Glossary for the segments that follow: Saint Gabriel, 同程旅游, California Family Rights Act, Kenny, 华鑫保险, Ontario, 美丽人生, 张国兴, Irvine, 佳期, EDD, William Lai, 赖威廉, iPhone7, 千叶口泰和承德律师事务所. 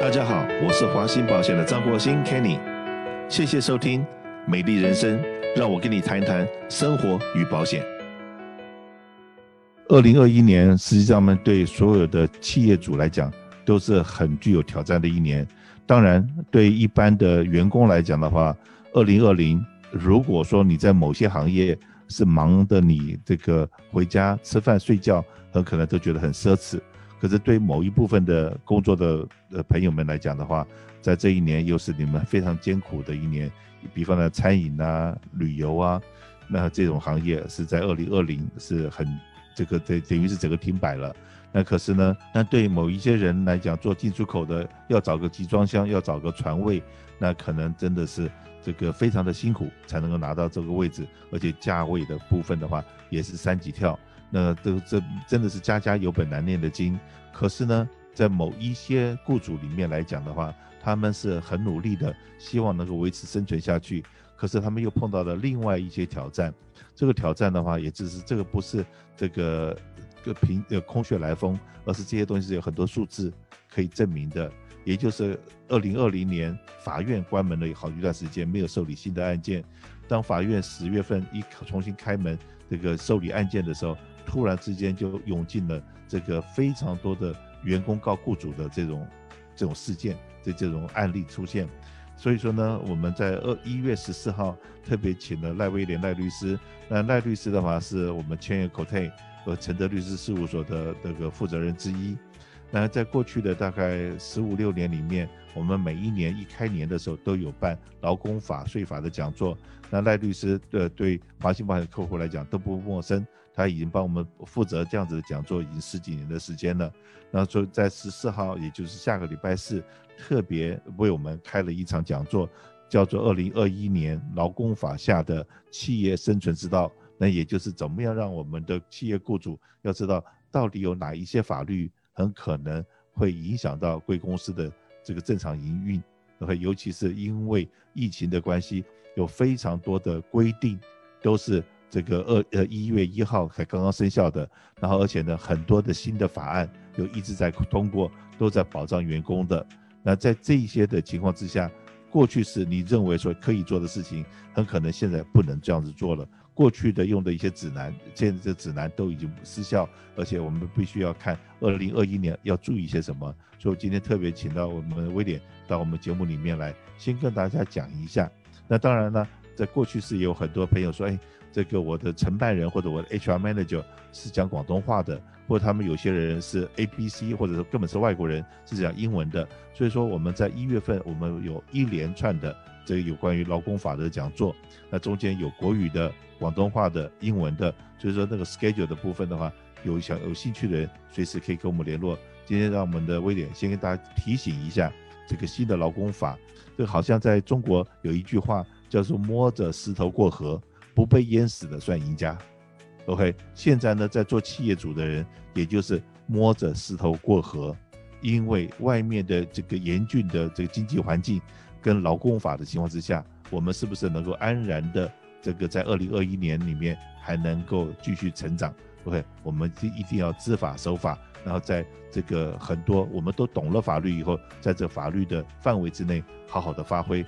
大家好，我是华鑫保险的张国兴 Kenny， 谢谢收听《美丽人生》，让我跟你谈谈生活与保险。2021年实际上面对所有的企业主来讲都是很具有挑战的一年，当然对一般的员工来讲的话，2020如果说你在某些行业是忙的，你这个回家吃饭睡觉很可能都觉得很奢侈，可是对某一部分的工作的朋友们来讲的话，在这一年又是你们非常艰苦的一年，比方说餐饮啊、旅游啊，那这种行业是在2020是很这个等于是整个停摆了。那可是呢，那对某一些人来讲，做进出口的要找个集装箱，要找个船位，那可能真的是这个非常的辛苦才能够拿到这个位置，而且价位的部分的话也是三级跳，那这真的是家家有本难念的经。可是呢，在某一些雇主里面来讲的话，他们是很努力的希望能够维持生存下去，可是他们又碰到了另外一些挑战。这个挑战的话，也只是这个不是这个空穴来风，而是这些东西有很多数字可以证明的。也就是2020年法院关门了好一段时间，没有受理新的案件，当法院10月份一重新开门这个受理案件的时候，突然之间就涌进了这个非常多的员工告雇主的这种事件，这种案例出现。所以说呢，我们在1月14号特别请了赖威廉赖律师，那赖律师的话是我们千叶口泰和承德律师事务所的这个负责人之一。那在过去的大概15、16年里面，我们每一年一开年的时候都有办劳工法、税法的讲座，那赖律师对华鑫保险客户来讲都不陌生，他已经帮我们负责这样子的讲座已经10几年的时间了。那所以在14号，也就是下个礼拜四，特别为我们开了一场讲座，叫做2021年劳工法下的企业生存之道，那也就是怎么样让我们的企业雇主要知道到底有哪一些法律很可能会影响到贵公司的这个正常营运，尤其是因为疫情的关系，有非常多的规定都是这个1月1号才刚刚生效的，然后而且呢，很多的新的法案又一直在通过，都在保障员工的。那在这些的情况之下，过去是你认为说可以做的事情，很可能现在不能这样子做了。过去的用的一些指南，现在的指南都已经失效，而且我们必须要看2021年要注意些什么。所以今天特别请到我们威廉到我们节目里面来，先跟大家讲一下。那当然呢，在过去是有很多朋友说，这个我的承办人或者我的 HR manager 是讲广东话的，或者他们有些人是 ABC， 或者是根本是外国人是讲英文的。所以说我们在1月份我们有一连串的这个有关于劳工法的讲座，那中间有国语的、广东话的、英文的，所以说那个 schedule 的部分的话，有兴趣的人随时可以跟我们联络。今天让我们的威廉先跟大家提醒一下这个新的劳工法。这个好像在中国有一句话叫做摸着石头过河，不被淹死的算赢家。 OK， 现在呢，在做企业主的人也就是摸着石头过河，因为外面的这个严峻的这个经济环境跟劳工法的情况之下，我们是不是能够安然的这个在2021年里面还能够继续成长。 OK， 我们一定要知法守法，然后在这个很多我们都懂了法律以后，在这法律的范围之内好好的发挥，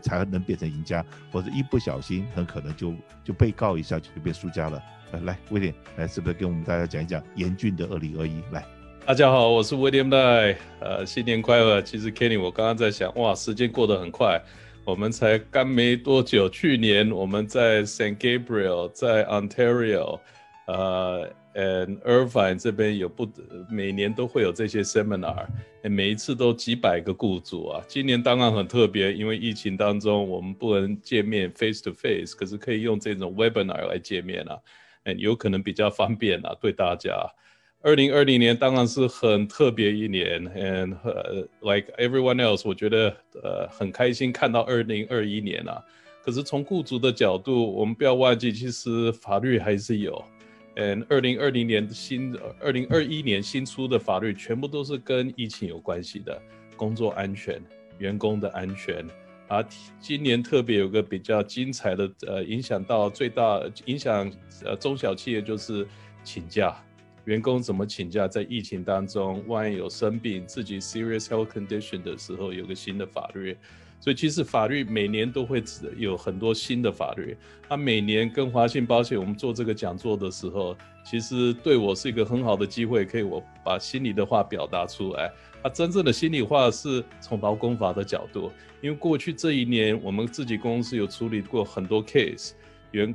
才能变成赢家，或者一不小心很可能就被告一下就变输家了。来，威廉，来是不是跟我们大家讲一讲严峻的2021？来，大家好，我是 William Lai， 新年快乐。其实 Kenny， 我刚刚在想，哇，时间过得很快，我们才刚没多久，去年我们在 Saint Gabriel， 在 Ontario， Irvine 这边每年都会有这些 seminar， 每一次都几百个雇主啊。今年当然很特别，因为疫情当中我们不能见面 face to face， 可是可以用这种 webinar 来见面啊，有可能比较方便啊，对大家。2020年当然是很特别一年 ，and like everyone else， 我觉得很开心看到2021年啊。可是从雇主的角度，我们不要忘记，其实法律还是有。2021年新出的法律全部都是跟疫情有关系的，工作安全、员工的安全啊。今年特别有个比较精彩的影响到最大影响中小企业就是请假员工怎么请假，在疫情当中万一有生病自己 serious health condition 的时候有个新的法律。所以其实法律每年都会有很多新的法律。那每年跟华信保险我们做这个讲座的时候，其实对我是一个很好的机会，可以我把心里的话表达出来。那真正的心里话是从劳工法的角度，因为过去这一年我们自己公司有处理过很多 case，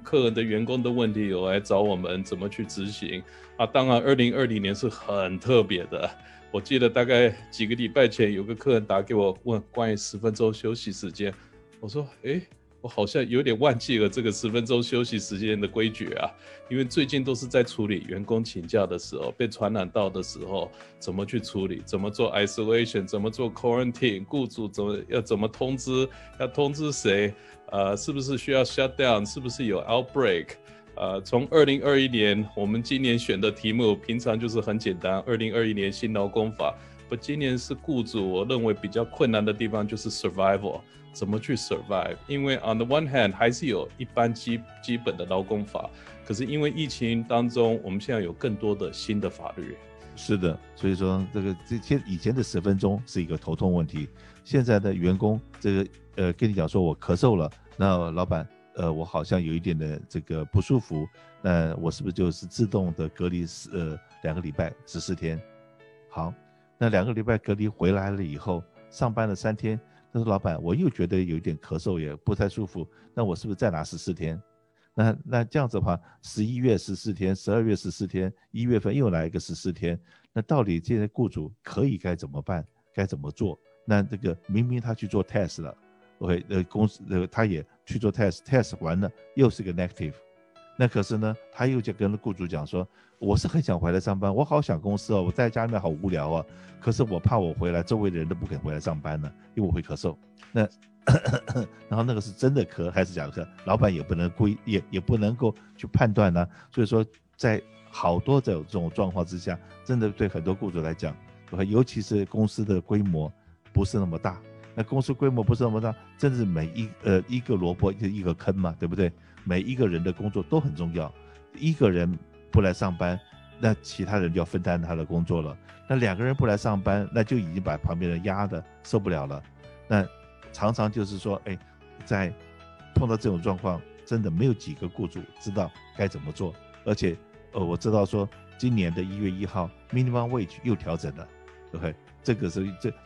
客人的员工的问题有来找我们怎么去执行。啊，当然2020年是很特别的。我记得大概几个礼拜前有个客人打给我问关于10分钟休息时间，我说我好像有点忘记了这个10分钟休息时间的规矩啊，因为最近都是在处理员工请假的时候被传染到的时候怎么去处理，怎么做 isolation， 怎么做 quarantine， 雇主要怎么通知，要通知谁，是不是需要 shutdown， 是不是有 outbreak。从2021年我们今年选的题目平常就是很简单，2021年新劳工法，不今年是雇主，我认为比较困难的地方就是 survival， 怎么去 survive。 因为 on the one hand 还是有一般 基本的劳工法，可是因为疫情当中我们现在有更多的新的法律。是的，所以说这些以前的10分钟是一个头痛问题，现在的员工跟你讲说我咳嗽了，那老板我好像有一点的这个不舒服，那我是不是就是自动的隔离2个礼拜14天？好，那2个礼拜隔离回来了以后，上班了3天，但是老板我又觉得有一点咳嗽，也不太舒服，那我是不是再拿14天？那这样子的话，11月14天，12月14天，1月份又来一个14天，那到底这些雇主可以该怎么办，该怎么做？那这个明明他去做 test 了，OK， 公司他也去做 test 完了又是个 negative， 那可是呢他又就跟雇主讲说我是很想回来上班，我好想公司哦，我在家里面好无聊哦，可是我怕我回来周围的人都不肯回来上班了，因为我会咳嗽。那然后那个是真的咳还是假的咳，老板也不能故意也不能够去判断啊。所以说在好多这种状况之下，真的对很多雇主来讲，尤其是公司的规模不是那么大，那公司规模不是那么大，真是每一个萝卜一个坑嘛，对不对？每一个人的工作都很重要，一个人不来上班，那其他人就要分担他的工作了，那2个人不来上班，那就已经把旁边人压的受不了了。那常常就是说在碰到这种状况，真的没有几个雇主知道该怎么做。而且我知道说今年的1月1号 minimum wage 又调整了，对不对？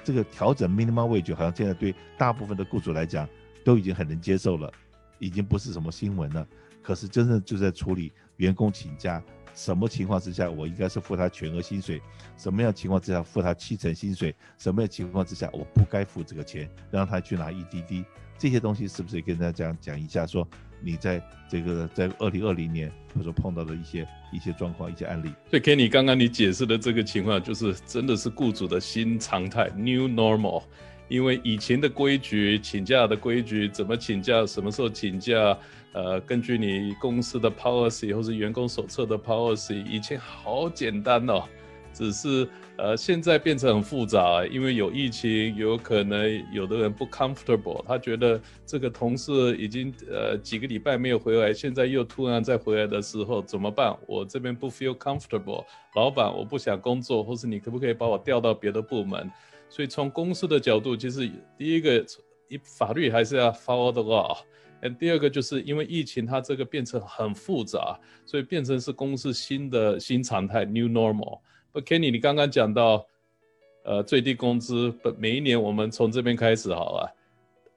这个调整 minimum wage 好像现在对大部分的雇主来讲都已经很能接受了，已经不是什么新闻了。可是真正就在处理员工请假，什么情况之下我应该是付他全额薪水，什么样情况之下付他70%薪水，什么样情况之下我不该付这个钱，让他去拿 EDD， 这些东西是不是跟大家讲一下，说你在这个在2020年所碰到的一些状况，一些案例。所以 Kenny 刚刚你解释的这个情况，就是真的是雇主的新常态 New Normal， 因为以前的规矩，请假的规矩，怎么请假，什么时候请假，根据你公司的 policy 或是员工手册的 policy， 以前好简单哦，只是现在变成很复杂，因为有疫情，有可能有的人不 comfortable， 他觉得这个同事已经几个礼拜没有回来，现在又突然再回来的时候怎么办？我这边不 feel comfortable， 老板我不想工作，或是你可不可以把我调到别的部门？所以从公司的角度，其实第一个法律还是要 follow the law，第二个就是因为疫情它这个变成很复杂，所以变成是公司新常态 New Normal。 But Kenny 你刚刚讲到最低工资，每一年我们从这边开始好了，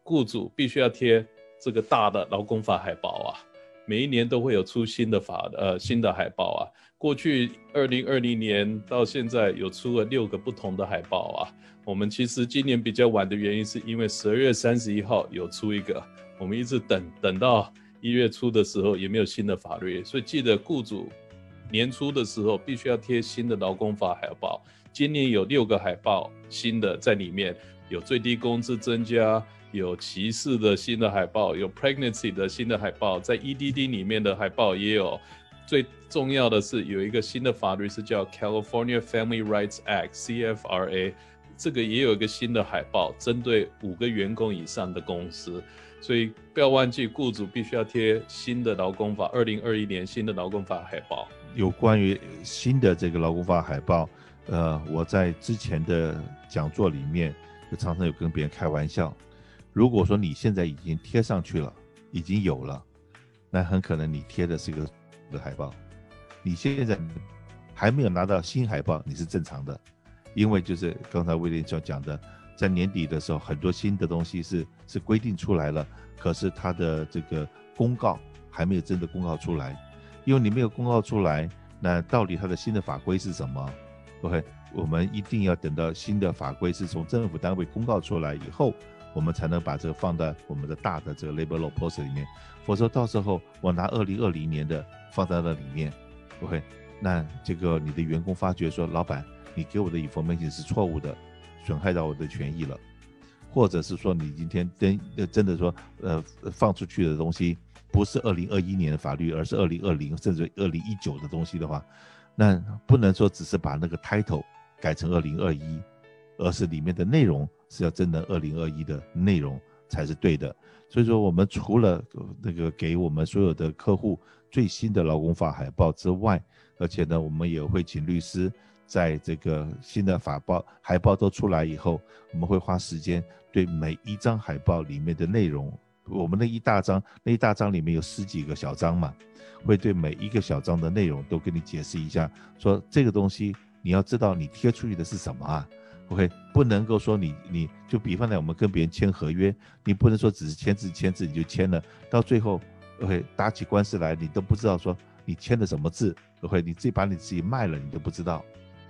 雇主必须要贴这个大的劳工法海报啊，每一年都会有出新的海报啊，过去2020年到现在有出了6个不同的海报啊，我们其实今年比较晚的原因是因为12月31号有出一个，我们一直等到1月初的时候也没有新的法律，所以记得雇主年初的时候必须要贴新的劳工法海报，今年有6个海报新的在里面，有最低工资增加，有歧视的新的海报，有 pregnancy 的新的海报，在 EDD 里面的海报也有，最重要的是有一个新的法律是叫 California Family Rights Act CFRA， 这个也有一个新的海报针对5个员工以上的公司，所以不要忘记雇主必须要贴新的劳工法，2021年新的劳工法海报。有关于新的这个劳工法海报，我在之前的讲座里面就常常有跟别人开玩笑，如果说你现在已经贴上去了，已经有了，那很可能你贴的是一个海报，你现在还没有拿到新海报，你是正常的，因为就是刚才威廉所讲的，在年底的时候很多新的东西是规定出来了，可是它的这个公告还没有真的公告出来，因为你没有公告出来，那到底它的新的法规是什么 ？OK， 我们一定要等到新的法规是从政府单位公告出来以后，我们才能把这个放在我们的大的这个 labor law policy 里面，否则到时候我拿2020年的放在那里面 ，OK， 那这个你的员工发觉说，老板，你给我的 information 是错误的，损害到我的权益了，或者是说你今天真的说放出去的东西不是2021年的法律，而是2020甚至2019的东西的话，那不能说只是把那个 title 改成2021，而是里面的内容是要真的2021的内容才是对的。所以说我们除了那个给我们所有的客户最新的劳工法海报之外，而且呢我们也会请律师在这个新的海报都出来以后，我们会花时间对每一张海报里面的内容，我们那一大张里面有十几个小章嘛，会对每一个小章的内容都跟你解释一下，说这个东西你要知道你贴出去的是什么啊 ，OK， 不能够说你就比方来我们跟别人签合约，你不能说只是签字你就签了，到最后 OK 打起官司来你都不知道说你签了什么字 ，OK 你自己把你自己卖了你都不知道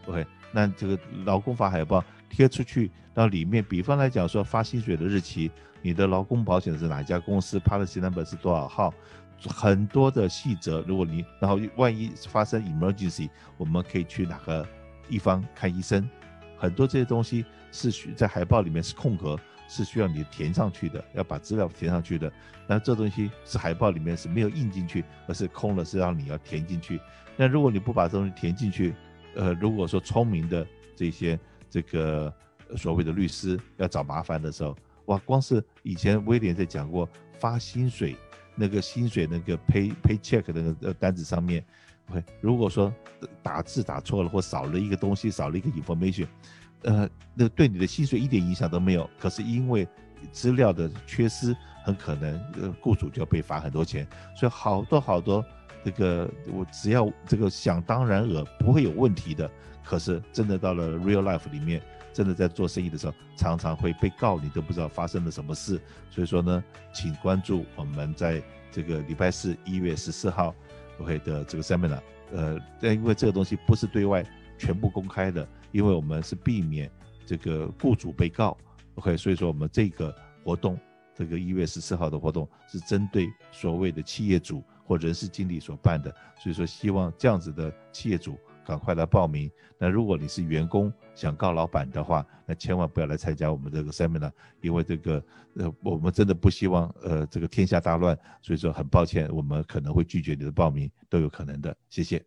，OK， 那这个劳工法海报贴出去，那里面比方来讲说发薪水的日期。你的劳工保险是哪一家公司 policy number 是多少号，很多的细则，如果你然后万一发生 emergency 我们可以去哪个地方看医生，很多这些东西是在海报里面是空格，是需要你填上去的，要把资料填上去的，那这东西是海报里面是没有印进去，而是空了，是让你要填进去，那如果你不把这东西填进去，如果说聪明的这些这个所谓的律师要找麻烦的时候，哇，光是以前威廉在讲过发薪水那个paycheck 的那个单子上面，如果说打字打错了或少了一个东西，少了一个 information， 那对你的薪水一点影响都没有，可是因为资料的缺失，很可能雇主就要被罚很多钱，所以好多这个我只要这个想当然耳不会有问题的，可是真的到了 real life 里面，真的在做生意的时候常常会被告，你都不知道发生了什么事。所以说呢，请关注我们在这个礼拜四1月14号 OK 的这个 seminar， 因为这个东西不是对外全部公开的，因为我们是避免这个雇主被告 OK， 所以说我们这个活动，这个1月14号的活动是针对所谓的企业主或人事经理所办的，所以说希望这样子的企业主赶快来报名。那如果你是员工想告老板的话，那千万不要来参加我们这个 seminar， 因为这个我们真的不希望这个天下大乱，所以说很抱歉，我们可能会拒绝你的报名，都有可能的。谢谢。